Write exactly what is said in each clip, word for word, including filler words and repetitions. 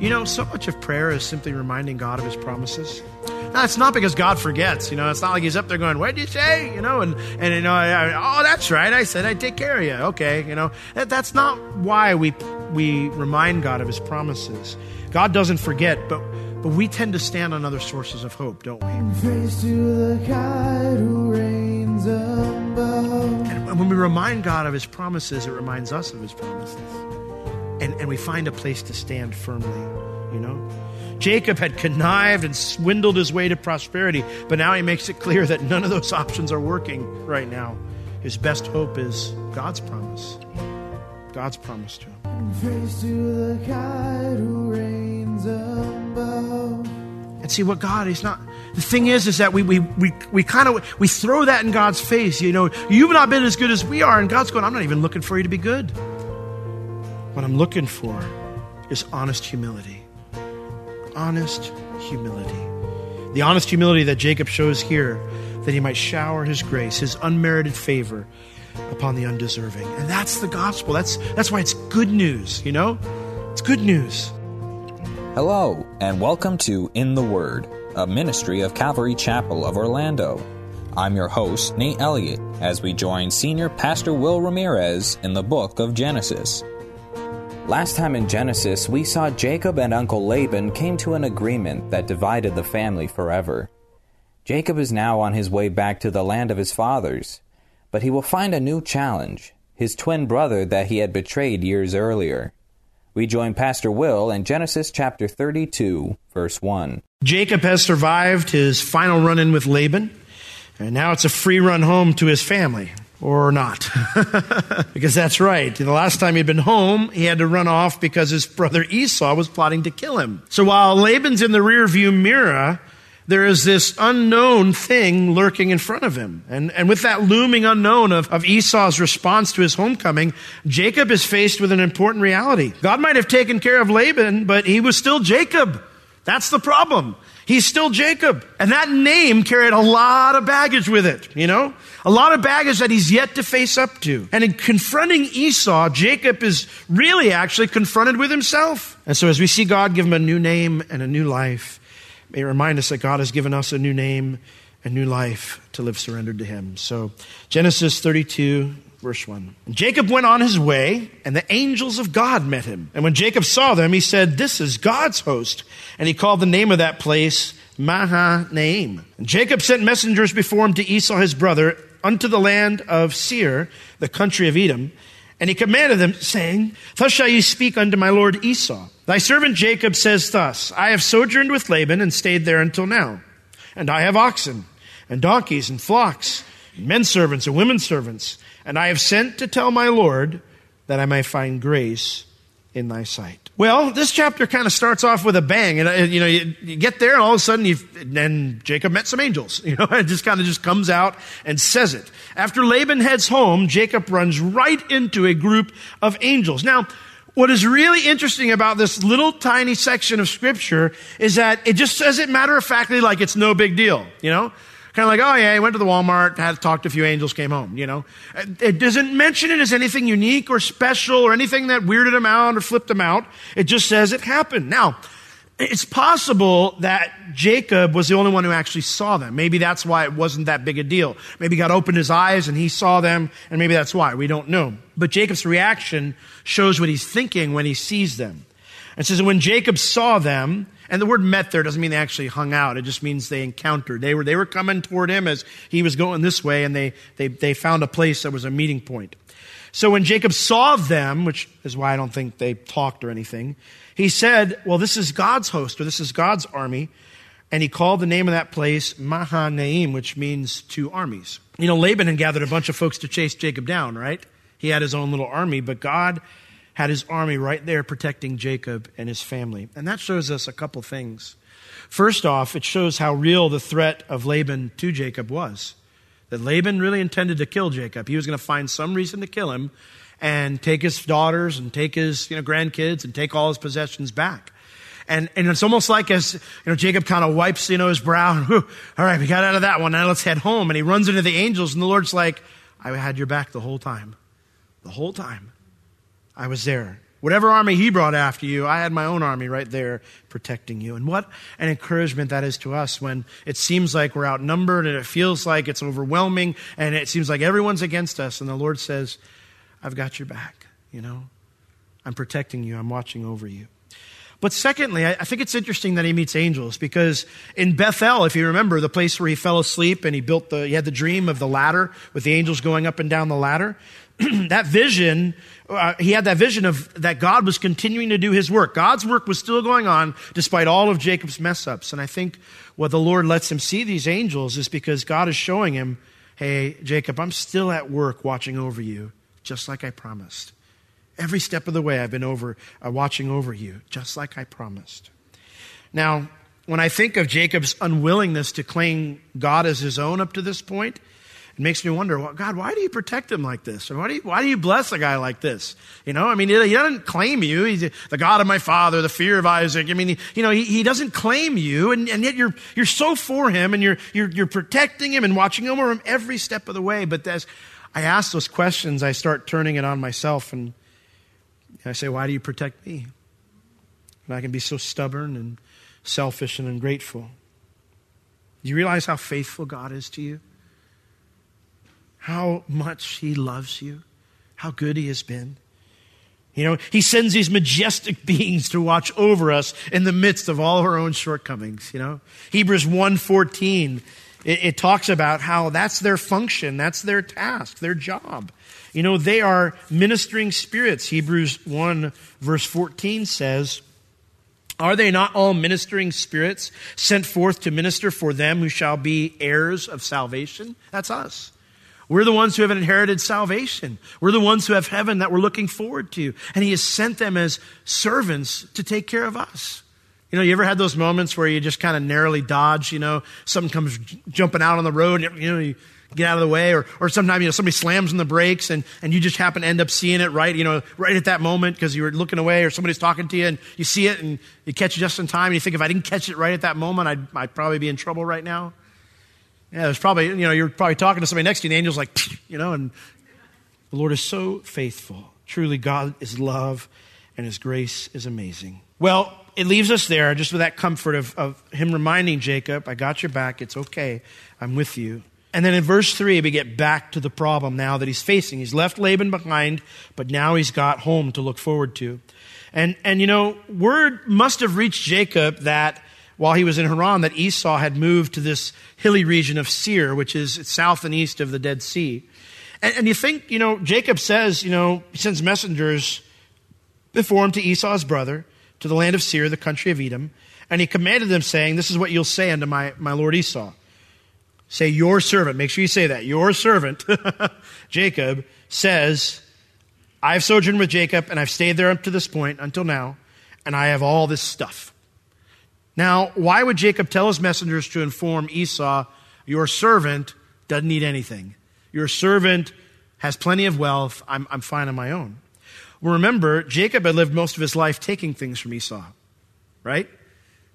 You know, so much of prayer is simply reminding God of his promises. Now, it's not because God forgets. You know, it's not like he's up there going, what did you say? You know, and, and you know, I, I, oh, that's right. I said I'd take care of you. Okay, you know, that, that's not why we we remind God of his promises. God doesn't forget, but, but we tend to stand on other sources of hope, don't we? Praise to the God who reigns above. And when we remind God of his promises, it reminds us of his promises. And, and we find a place to stand firmly, you know. Jacob had connived and swindled his way to prosperity, but now he makes it clear that none of those options are working right now. His best hope is God's promise. God's promise to him. Praise to the God who reigns above. And see what God, he's not, the thing is, is that we we we we kind of, we throw that in God's face. You know, you've not been as good as we are, and God's going, I'm not even looking for you to be good. What I'm looking for is honest humility. Honest humility. The honest humility that Jacob shows here, that he might shower his grace, his unmerited favor upon the undeserving. And that's the gospel. That's that's why it's good news, you know? It's good news. Hello, and welcome to In the Word, a ministry of Calvary Chapel of Orlando. I'm your host, Nate Elliott, as we join Senior Pastor Will Ramirez in the book of Genesis. Last time in Genesis, we saw Jacob and Uncle Laban came to an agreement that divided the family forever. Jacob is now on his way back to the land of his fathers, but he will find a new challenge, his twin brother that he had betrayed years earlier. We join Pastor Will in Genesis chapter thirty-two, verse one. Jacob has survived his final run-in with Laban, and now it's a free run home to his family. Or not. Because that's right. The last time he'd been home, he had to run off because his brother Esau was plotting to kill him. So while Laban's in the rearview mirror, there is this unknown thing lurking in front of him. And, and with that looming unknown of, of Esau's response to his homecoming, Jacob is faced with an important reality. God might have taken care of Laban, but he was still Jacob. That's the problem. He's still Jacob. And that name carried a lot of baggage with it, you know? A lot of baggage that he's yet to face up to. And in confronting Esau, Jacob is really actually confronted with himself. And so as we see God give him a new name and a new life, may it remind us that God has given us a new name and new life to live surrendered to him. So Genesis thirty-two, verse one. Jacob went on his way, and the angels of God met him. And when Jacob saw them, he said, "This is God's host." And he called the name of that place Mahanaim. And Jacob sent messengers before him to Esau his brother unto the land of Seir, the country of Edom. And he commanded them, saying, "Thus shall ye speak unto my lord Esau. Thy servant Jacob says thus, I have sojourned with Laban and stayed there until now. And I have oxen and donkeys and flocks, and men servants and women servants. And I have sent to tell my Lord that I may find grace in thy sight." Well, this chapter kind of starts off with a bang. And, you know, you, you get there and all of a sudden you've, and Jacob met some angels. You know, it just kind of just comes out and says it. After Laban heads home, Jacob runs right into a group of angels. Now, what is really interesting about this little tiny section of scripture is that it just says it matter-of-factly like it's no big deal, you know? Kind of like, oh yeah, he went to the Walmart, had talked to a few angels, came home, you know. It doesn't mention it as anything unique or special or anything that weirded him out or flipped him out. It just says it happened. Now, it's possible that Jacob was the only one who actually saw them. Maybe that's why it wasn't that big a deal. Maybe God opened his eyes and he saw them, and maybe that's why. We don't know. But Jacob's reaction shows what he's thinking when he sees them. It says, when Jacob saw them, and the word met there doesn't mean they actually hung out. It just means they encountered. They were they were coming toward him as he was going this way, and they they they found a place that was a meeting point. So when Jacob saw them, which is why I don't think they talked or anything, he said, well, this is God's host, or this is God's army. And he called the name of that place Mahanaim, which means two armies. You know, Laban had gathered a bunch of folks to chase Jacob down, right? He had his own little army, but God had his army right there protecting Jacob and his family. And that shows us a couple things. First off, it shows how real the threat of Laban to Jacob was. That Laban really intended to kill Jacob. He was going to find some reason to kill him and take his daughters and take his you know, grandkids and take all his possessions back. And, and it's almost like as, you know, Jacob kind of wipes, you know, his brow. All right, we got out of that one. Now let's head home. And he runs into the angels and the Lord's like, I had your back the whole time. The whole time I was there. Whatever army he brought after you, I had my own army right there protecting you. And what an encouragement that is to us when it seems like we're outnumbered and it feels like it's overwhelming and it seems like everyone's against us. And the Lord says, I've got your back, you know. I'm protecting you. I'm watching over you. But secondly, I think it's interesting that he meets angels because in Bethel, if you remember, the place where he fell asleep and he built the, he had the dream of the ladder with the angels going up and down the ladder. That vision, uh, he had that vision of that God was continuing to do his work. God's work was still going on despite all of Jacob's mess ups. And I think what the Lord lets him see these angels is because God is showing him, hey, Jacob, I'm still at work watching over you, just like I promised. Every step of the way, I've been over uh, watching over you, just like I promised. Now, when I think of Jacob's unwillingness to claim God as his own up to this point, it makes me wonder, well, God, why do you protect him like this? Or why do you, why do you bless a guy like this? You know, I mean, he doesn't claim you. He's the God of my father, the fear of Isaac. I mean, he, you know, he, he doesn't claim you, and, and yet you're you're so for him, and you're you're you're protecting him and watching over him every step of the way. But as I ask those questions, I start turning it on myself and. And I say, why do you protect me? And I can be so stubborn and selfish and ungrateful. Do you realize how faithful God is to you? How much he loves you? How good he has been? You know, he sends these majestic beings to watch over us in the midst of all of our own shortcomings, you know. Hebrews one fourteen, it, it talks about how that's their function, that's their task, their job. You know, they are ministering spirits. Hebrews one verse fourteen says, are they not all ministering spirits sent forth to minister for them who shall be heirs of salvation? That's us. We're the ones who have inherited salvation. We're the ones who have heaven that we're looking forward to. And he has sent them as servants to take care of us. You know, you ever had those moments where you just kind of narrowly dodge, you know, something comes jumping out on the road and, you know, you get out of the way, or or sometimes, you know, somebody slams on the brakes and, and you just happen to end up seeing it right, you know, right at that moment because you were looking away or somebody's talking to you and you see it and you catch it just in time and you think, if I didn't catch it right at that moment, I'd, I'd probably be in trouble right now. Yeah, there's probably, you know, you're probably talking to somebody next to you and the angel's like, you know, and the Lord is so faithful. Truly, God is love and his grace is amazing. Well, it leaves us there just with that comfort of, of him reminding Jacob, I got your back, it's okay, I'm with you. And then in verse three, we get back to the problem now that he's facing. He's left Laban behind, but now he's got home to look forward to. And, and you know, word must have reached Jacob that while he was in Haran, that Esau had moved to this hilly region of Seir, which is south and east of the Dead Sea. And, and you think, you know, Jacob says, you know, he sends messengers before him to Esau, his brother, to the land of Seir, the country of Edom. And he commanded them, saying, this is what you'll say unto my, my lord Esau. Say, your servant, make sure you say that, your servant, Jacob, says, I've sojourned with Jacob, and I've stayed there up to this point until now, and I have all this stuff. Now, why would Jacob tell his messengers to inform Esau, your servant doesn't need anything? Your servant has plenty of wealth. I'm, I'm fine on my own. Well, remember, Jacob had lived most of his life taking things from Esau, right?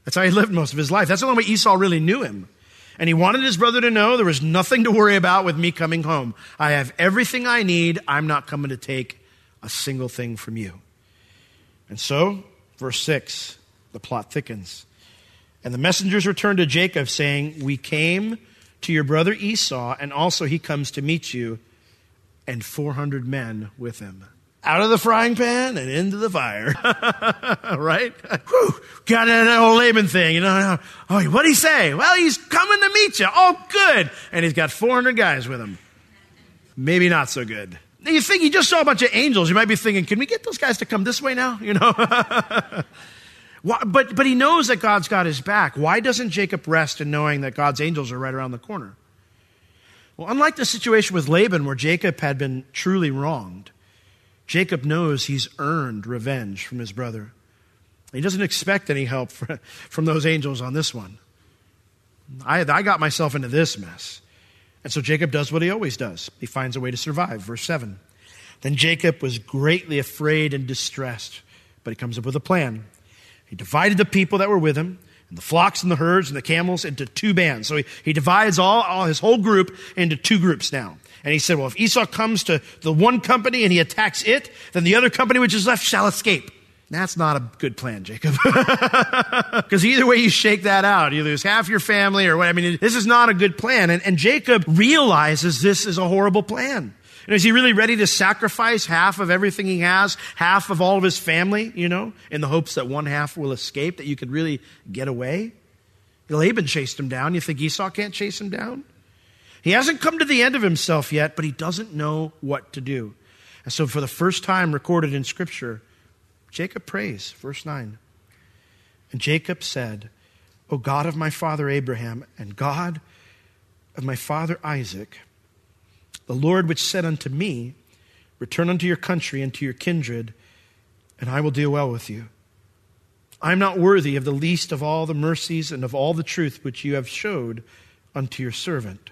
That's how he lived most of his life. That's the only way Esau really knew him. And he wanted his brother to know there was nothing to worry about with me coming home. I have everything I need. I'm not coming to take a single thing from you. And so, verse six, the plot thickens. And the messengers returned to Jacob saying, we came to your brother Esau, and also he comes to meet you, and four hundred men with him. Out of the frying pan and into the fire, right? Whew, got that old Laban thing, you know. Oh, what'd he say? Well, he's coming to meet you. Oh, good. And he's got four hundred guys with him. Maybe not so good. You think you just saw a bunch of angels. You might be thinking, can we get those guys to come this way now? You know, but, but he knows that God's got his back. Why doesn't Jacob rest in knowing that God's angels are right around the corner? Well, unlike the situation with Laban where Jacob had been truly wronged, Jacob knows he's earned revenge from his brother. He doesn't expect any help from those angels on this one. I, I got myself into this mess. And so Jacob does what he always does. He finds a way to survive. Verse seven. Then Jacob was greatly afraid and distressed, but he comes up with a plan. He divided the people that were with him, and the flocks and the herds and the camels into two bands. So he, he divides all, all his whole group into two groups now. And he said, well, if Esau comes to the one company and he attacks it, then the other company which is left shall escape. That's not a good plan, Jacob. Because either way you shake that out, you lose half your family or what. I mean, this is not a good plan. And, and Jacob realizes this is a horrible plan. And is he really ready to sacrifice half of everything he has, half of all of his family, you know, in the hopes that one half will escape, that you could really get away? Laban chased him down. You think Esau can't chase him down? He hasn't come to the end of himself yet, but he doesn't know what to do. And so for the first time recorded in Scripture, Jacob prays, verse nine. And Jacob said, O God of my father Abraham and God of my father Isaac, the Lord which said unto me, return unto your country and to your kindred, and I will deal well with you. I am not worthy of the least of all the mercies and of all the truth which you have showed unto your servant.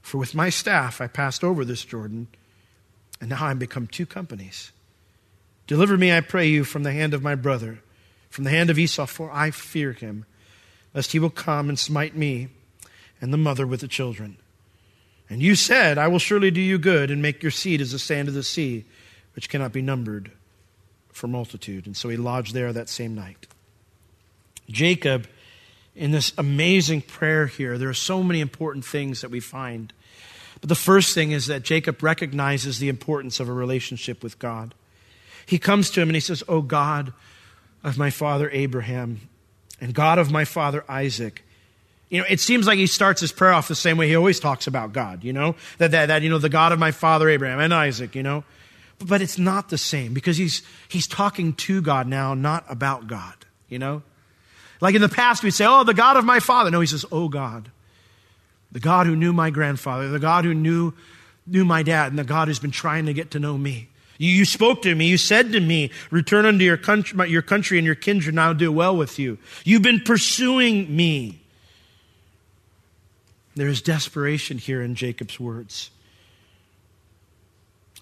For with my staff I passed over this Jordan, and now I am become two companies. Deliver me, I pray you, from the hand of my brother, from the hand of Esau, for I fear him, lest he will come and smite me and the mother with the children. And you said, I will surely do you good and make your seed as the sand of the sea, which cannot be numbered for multitude. And so he lodged there that same night. Jacob, in this amazing prayer here, there are so many important things that we find. But the first thing is that Jacob recognizes the importance of a relationship with God. He comes to him and he says, O God of my father Abraham and God of my father Isaac. You know, it seems like he starts his prayer off the same way he always talks about God, you know, that, that, that you know, the God of my father Abraham and Isaac, you know. But, but it's not the same because he's, he's talking to God now, not about God, you know. Like in the past, we'd say, oh, the God of my father. No, he says, oh, God, the God who knew my grandfather, the God who knew, knew my dad, and the God who's been trying to get to know me. You spoke to me. You said to me, return unto your country, your country and your kindred, and I'll do well with you. You've been pursuing me. There is desperation here in Jacob's words.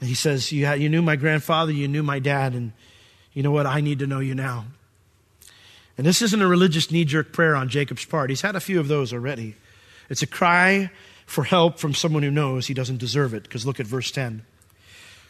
He says, you, had, you knew my grandfather, you knew my dad, and you know what? I need to know you now. And this isn't a religious knee-jerk prayer on Jacob's part. He's had a few of those already. It's a cry for help from someone who knows he doesn't deserve it, because look at verse ten.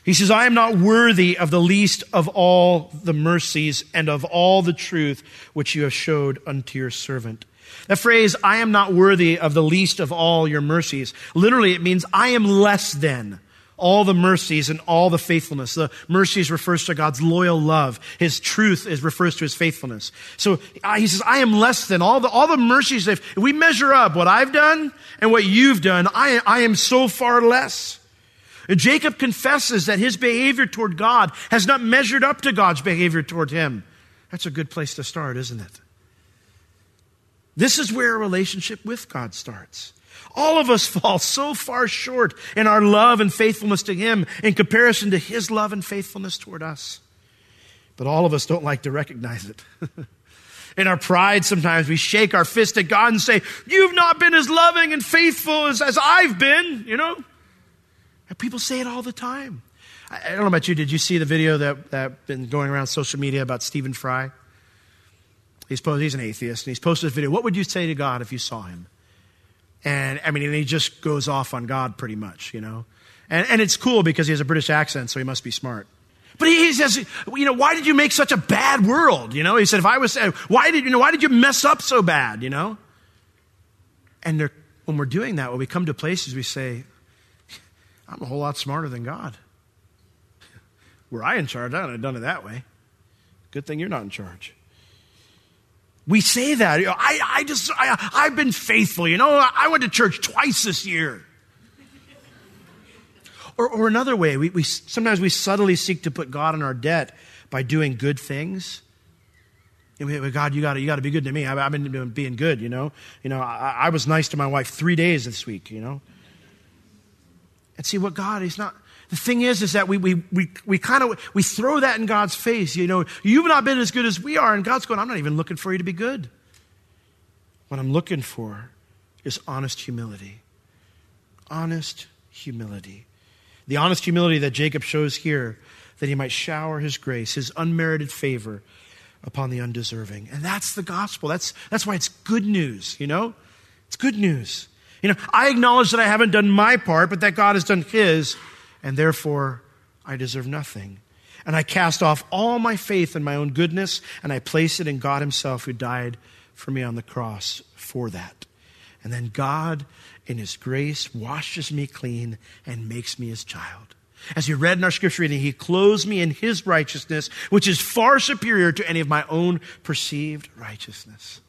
He says, I am not worthy of the least of all the mercies and of all the truth which you have showed unto your servant. That phrase, I am not worthy of the least of all your mercies, literally it means I am less than all the mercies and all the faithfulness. The mercies refers to God's loyal love. His truth is refers to his faithfulness. So he says, I am less than all the, all the mercies. If we measure up what I've done and what you've done, I, I am so far less. Jacob confesses that his behavior toward God has not measured up to God's behavior toward him. That's a good place to start, isn't it? This is where a relationship with God starts. All of us fall so far short in our love and faithfulness to him in comparison to his love and faithfulness toward us. But all of us don't like to recognize it. In our pride, sometimes we shake our fist at God and say, you've not been as loving and faithful as, as I've been, you know? People say it all the time. I don't know about you. Did you see the video that that been going around social media about Stephen Fry? He's posted, he's an atheist, and he's posted this video. What would you say to God if you saw him? And I mean, and he just goes off on God pretty much, you know. And and it's cool because he has a British accent, so he must be smart. But he, he says, you know, why did you make such a bad world? You know, he said, if I was, why did you know, why did you mess up so bad? You know. And there, when we're doing that, when we come to places, we say, I'm a whole lot smarter than God. Were I in charge, I would have done it that way. Good thing you're not in charge. We say that. You know, I, I just, I, I've been faithful. You know, I went to church twice this year. or, or another way, we, we sometimes we subtly seek to put God in our debt by doing good things. And we, God, you got you got to be good to me. I, I've been being good. You know, you know, I, I was nice to my wife three days this week. You know. And see what God, he's not, The thing is, is that we we we we kind of we throw that in God's face. You know, you've not been as good as we are, and God's going, I'm not even looking for you to be good. What I'm looking for is honest humility. Honest humility. The honest humility that Jacob shows here, that he might shower his grace, his unmerited favor upon the undeserving. And that's the gospel. That's that's why it's good news, you know? It's good news. You know, I acknowledge that I haven't done my part, but that God has done his, and therefore I deserve nothing. And I cast off all my faith in my own goodness, and I place it in God himself, who died for me on the cross for that. And then God, in his grace, washes me clean and makes me his child. As we read in our scripture reading, he clothes me in his righteousness, which is far superior to any of my own perceived righteousness.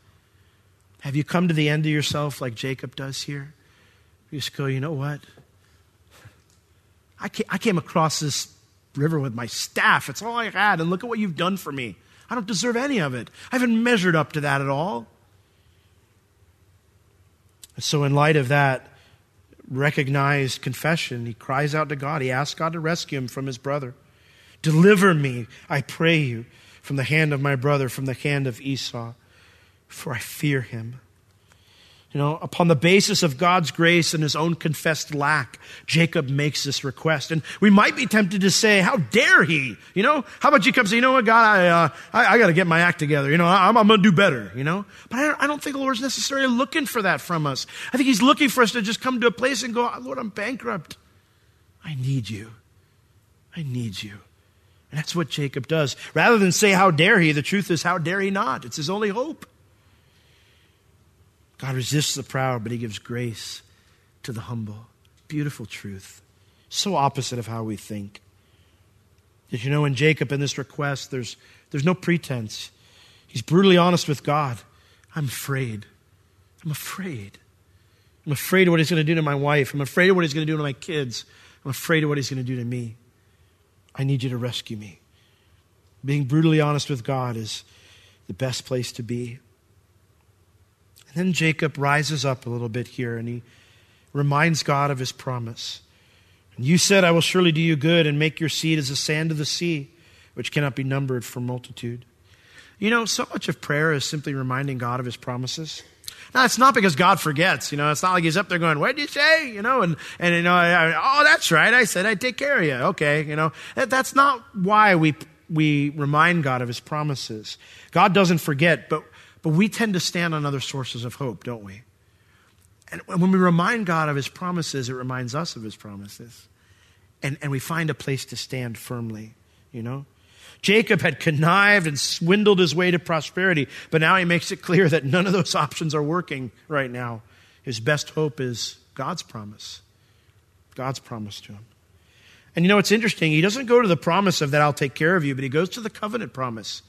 Have you come to the end of yourself like Jacob does here? You just go, you know what? I came across this river with my staff. It's all I had, and look at what you've done for me. I don't deserve any of it. I haven't measured up to that at all. And so in light of that recognized confession, he cries out to God. He asks God to rescue him from his brother. Deliver me, I pray you, from the hand of my brother, from the hand of Esau, for I fear him. You know, upon the basis of God's grace and his own confessed lack, Jacob makes this request. And we might be tempted to say, how dare he? You know, how about you come say, you know what, God, I uh, I, I got to get my act together. You know, I, I'm, I'm going to do better, you know. But I don't, I don't think the Lord's necessarily looking for that from us. I think he's looking for us to just come to a place and go, Lord, I'm bankrupt. I need you. I need you. And that's what Jacob does. Rather than say, how dare he, the truth is, how dare he not? It's his only hope. God resists the proud, but he gives grace to the humble. Beautiful truth. So opposite of how we think. Did you know in Jacob, in this request, there's, there's no pretense. He's brutally honest with God. I'm afraid. I'm afraid. I'm afraid of what he's going to do to my wife. I'm afraid of what he's going to do to my kids. I'm afraid of what he's going to do to me. I need you to rescue me. Being brutally honest with God is the best place to be. Then Jacob rises up a little bit here, and he reminds God of his promise. And you said, I will surely do you good and make your seed as the sand of the sea, which cannot be numbered for multitude. You know, so much of prayer is simply reminding God of his promises. Now, it's not because God forgets. You know, it's not like he's up there going, what did you say? You know, and, and you know, I, I, oh, that's right. I said I'd take care of you. Okay, you know, that, that's not why we we remind God of his promises. God doesn't forget, but But we tend to stand on other sources of hope, don't we? And when we remind God of his promises, it reminds us of his promises. And, and we find a place to stand firmly, you know? Jacob had connived and swindled his way to prosperity, but now he makes it clear that none of those options are working right now. His best hope is God's promise. God's promise to him. And you know, it's interesting. He doesn't go to the promise of that I'll take care of you, but he goes to the covenant promise,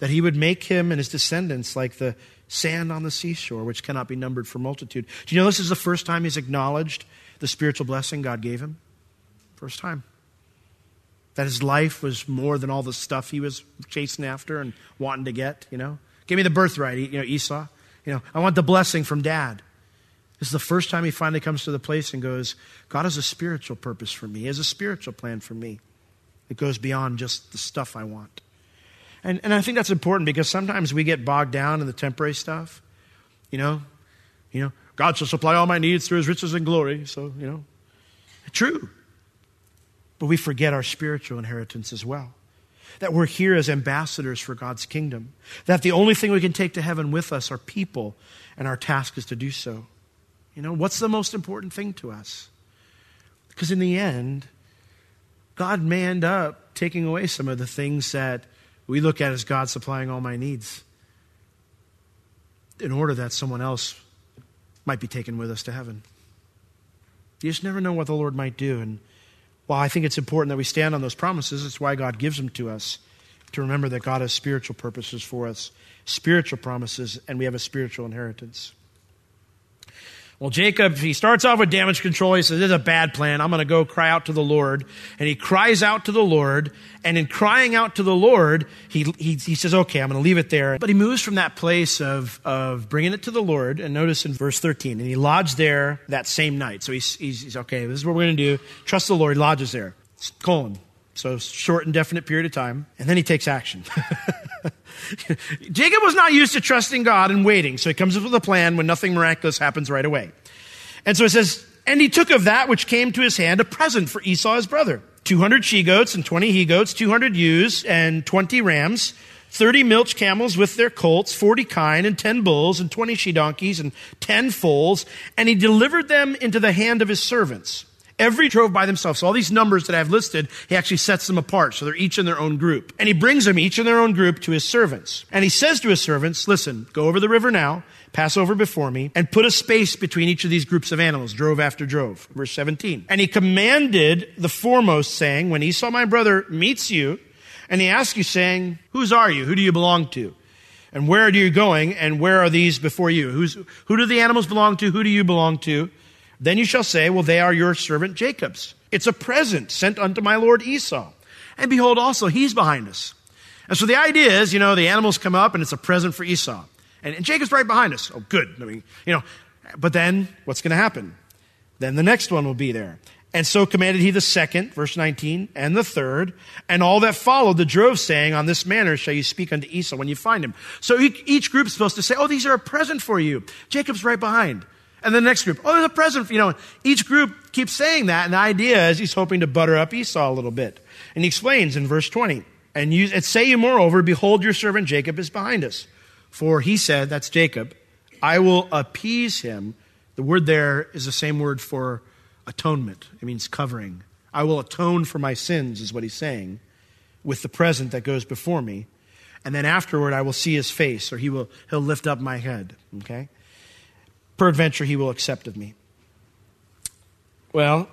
that he would make him and his descendants like the sand on the seashore, which cannot be numbered for multitude. Do you know this is the first time he's acknowledged the spiritual blessing God gave him? First time. That his life was more than all the stuff he was chasing after and wanting to get, you know? Give me the birthright, you know, Esau. You know, I want the blessing from dad. This is the first time he finally comes to the place and goes, God has a spiritual purpose for me. He has a spiritual plan for me. It goes beyond just the stuff I want. And, and I think that's important, because sometimes we get bogged down in the temporary stuff, you know, you know, God shall supply all my needs through his riches and glory. So, you know, true. But we forget our spiritual inheritance as well, that we're here as ambassadors for God's kingdom, that the only thing we can take to heaven with us are people, and our task is to do so. You know, what's the most important thing to us? Because in the end, God may end up taking away some of the things that we look at as God supplying all my needs in order that someone else might be taken with us to heaven. You just never know what the Lord might do. And while I think it's important that we stand on those promises, it's why God gives them to us, to remember that God has spiritual purposes for us, spiritual promises, and we have a spiritual inheritance. Well, Jacob, he starts off with damage control. He says, this is a bad plan. I'm going to go cry out to the Lord. And he cries out to the Lord. And in crying out to the Lord, he he, he says, okay, I'm going to leave it there. But he moves from that place of, of bringing it to the Lord. And notice in verse thirteen, and he lodged there that same night. So he's, he's, he's okay, this is what we're going to do. Trust the Lord, he lodges there. Colon. So short and definite period of time. And then he takes action. Jacob was not used to trusting God and waiting. So he comes up with a plan when nothing miraculous happens right away. And so it says, and he took of that which came to his hand a present for Esau, his brother. two hundred she-goats and twenty he-goats, two hundred ewes and twenty rams, thirty milch camels with their colts, forty kine and ten bulls and twenty she-donkeys and ten foals. And he delivered them into the hand of his servants. Every drove by themselves. So all these numbers that I've listed, he actually sets them apart. So they're each in their own group. And he brings them each in their own group to his servants. And he says to his servants, listen, go over the river now, pass over before me, and put a space between each of these groups of animals, drove after drove. Verse seventeen. And he commanded the foremost, saying, when Esau, my brother, meets you, and he asks you, saying, whose are you? Who do you belong to? And where are you going? And where are these before you? Who's, who do the animals belong to? Who do you belong to? Then you shall say, well, they are your servant Jacob's. It's a present sent unto my lord Esau. And behold, also, he's behind us. And so the idea is, you know, the animals come up and it's a present for Esau. And, and Jacob's right behind us. Oh, good. I mean, you know, but then what's going to happen? Then the next one will be there. And so commanded he the second, verse nineteen, and the third, and all that followed the drove, saying, on this manner shall you speak unto Esau when you find him. So each group's supposed to say, oh, these are a present for you. Jacob's right behind. And the next group, oh, there's a present. You know, each group keeps saying that. And the idea is he's hoping to butter up Esau a little bit. And he explains in verse twenty, and, you, and say you moreover, behold, your servant Jacob is behind us. For he said, that's Jacob, I will appease him. The word there is the same word for atonement. It means covering. I will atone for my sins is what he's saying with the present that goes before me. And then afterward, I will see his face or he will, he'll lift up my head. Okay. Peradventure, he will accept of me. Well,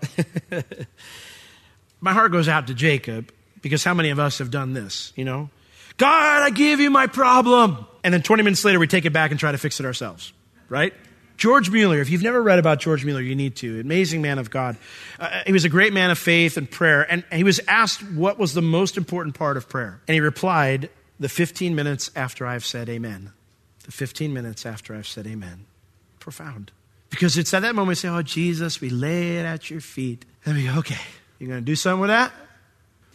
my heart goes out to Jacob because how many of us have done this, you know? God, I give you my problem. And then twenty minutes later, we take it back and try to fix it ourselves, right? George Mueller, if you've never read about George Mueller, you need to. Amazing man of God. Uh, he was a great man of faith and prayer. And he was asked what was the most important part of prayer. And he replied, the fifteen minutes after I've said amen. The fifteen minutes after I've said amen. Profound. Because it's at that moment we say, oh, Jesus, we lay it at your feet. And we go, okay, you're going to do something with that?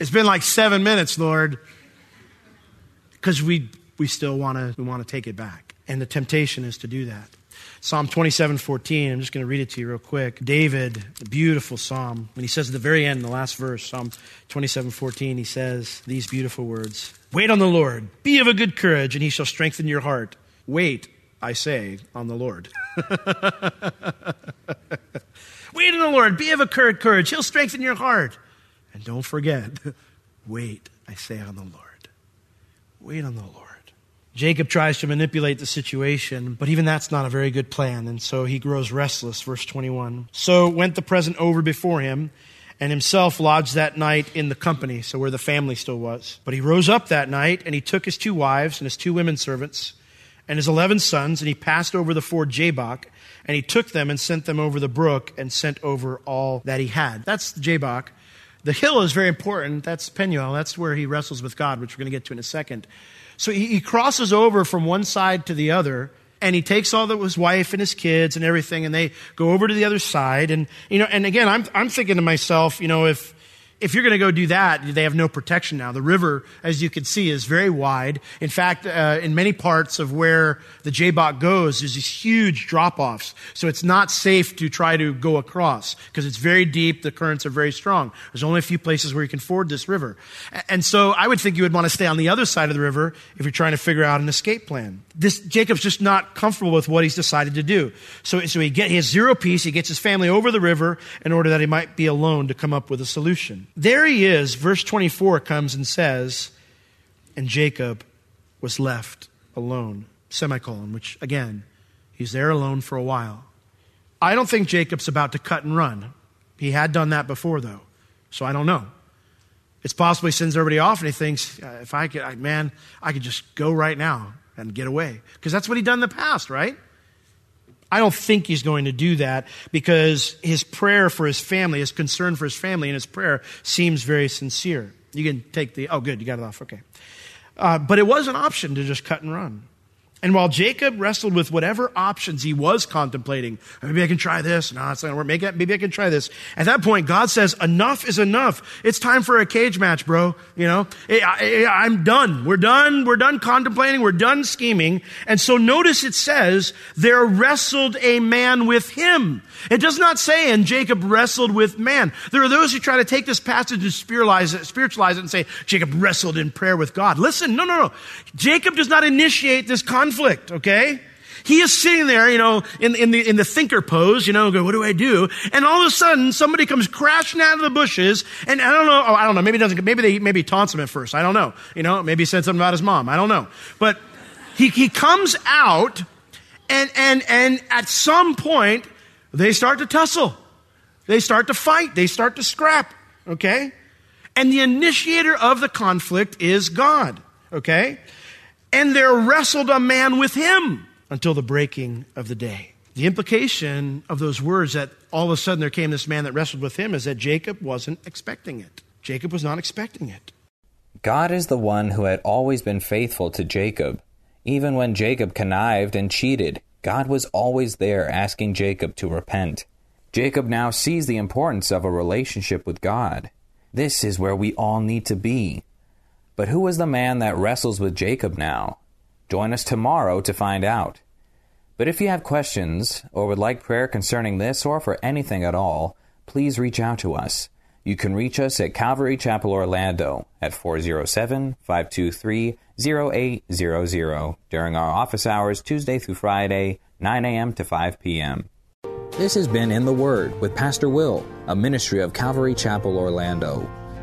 It's been like seven minutes, Lord. Because we we still want to we want to take it back. And the temptation is to do that. Psalm twenty-seven fourteen, I'm just going to read it to you real quick. David, the beautiful psalm. And he says at the very end, the last verse, Psalm twenty-seven fourteen, he says these beautiful words. Wait on the Lord, be of a good courage, and he shall strengthen your heart. Wait, I say, on the Lord. Wait on the Lord, be of a courage, he'll strengthen your heart. And don't forget, wait, I say, on the Lord. Wait on the Lord. Jacob tries to manipulate the situation, but even that's not a very good plan. And so he grows restless, verse twenty-one. So went the present over before him, and himself lodged that night in the company, so where the family still was. But he rose up that night, and he took his two wives and his two women servants, and his eleven sons, and he passed over the ford Jabbok, and he took them and sent them over the brook and sent over all that he had. That's Jabbok. The hill is very important. That's Penuel. That's where he wrestles with God, which we're going to get to in a second. So he, he crosses over from one side to the other, and he takes all that his wife and his kids and everything, and they go over to the other side. And, you know, and again, I'm, I'm thinking to myself, you know, if, If you're going to go do that, they have no protection now. The river, as you can see, is very wide. In fact, uh, in many parts of where the Jabbok goes, there's these huge drop-offs. So it's not safe to try to go across because it's very deep. The currents are very strong. There's only a few places where you can ford this river. And so I would think you would want to stay on the other side of the river if you're trying to figure out an escape plan. This Jacob's just not comfortable with what he's decided to do. So, so he, get, he has zero peace. He gets his family over the river in order that he might be alone to come up with a solution. There he is, verse twenty-four comes and says, and Jacob was left alone, semicolon, which again, he's there alone for a while. I don't think Jacob's about to cut and run. He had done that before though, so I don't know. It's possible he sends everybody off and he thinks, if I could, I, man, I could just go right now and get away. Because that's what he'd done in the past, right? I don't think he's going to do that because his prayer for his family, his concern for his family and his prayer seems very sincere. You can take the, oh good, you got it off, okay. Uh, but it was an option to just cut and run. And while Jacob wrestled with whatever options he was contemplating, maybe I can try this, no, it's not going to work, maybe I, maybe I can try this. At that point, God says, enough is enough. It's time for a cage match, bro. You know, I, I, I'm done. We're done. We're done contemplating. We're done scheming. And so notice it says, there wrestled a man with him. It does not say, and Jacob wrestled with man. There are those who try to take this passage and spiritualize it, spiritualize it and say, Jacob wrestled in prayer with God. Listen, no, no, no. Jacob does not initiate this conversation. Conflict, okay? He is sitting there, you know, in, in the in the thinker pose, you know, go, what do I do? And all of a sudden, somebody comes crashing out of the bushes, and I don't know, oh, I don't know, maybe doesn't, maybe they, maybe he taunts him at first, I don't know, you know, maybe he said something about his mom, I don't know. But he he comes out, and and and at some point, they start to tussle. They start to fight. They start to scrap, okay? And the initiator of the conflict is God, okay? And there wrestled a man with him until the breaking of the day. The implication of those words that all of a sudden there came this man that wrestled with him is that Jacob wasn't expecting it. Jacob was not expecting it. God is the one who had always been faithful to Jacob. Even when Jacob connived and cheated, God was always there asking Jacob to repent. Jacob now sees the importance of a relationship with God. This is where we all need to be. But who is the man that wrestles with Jacob now? Join us tomorrow to find out. But if you have questions or would like prayer concerning this or for anything at all, please reach out to us. You can reach us at Calvary Chapel Orlando at four oh seven, five two three, oh eight hundred during our office hours Tuesday through Friday, nine a.m. to five p.m. This has been In the Word with Pastor Will, a ministry of Calvary Chapel Orlando.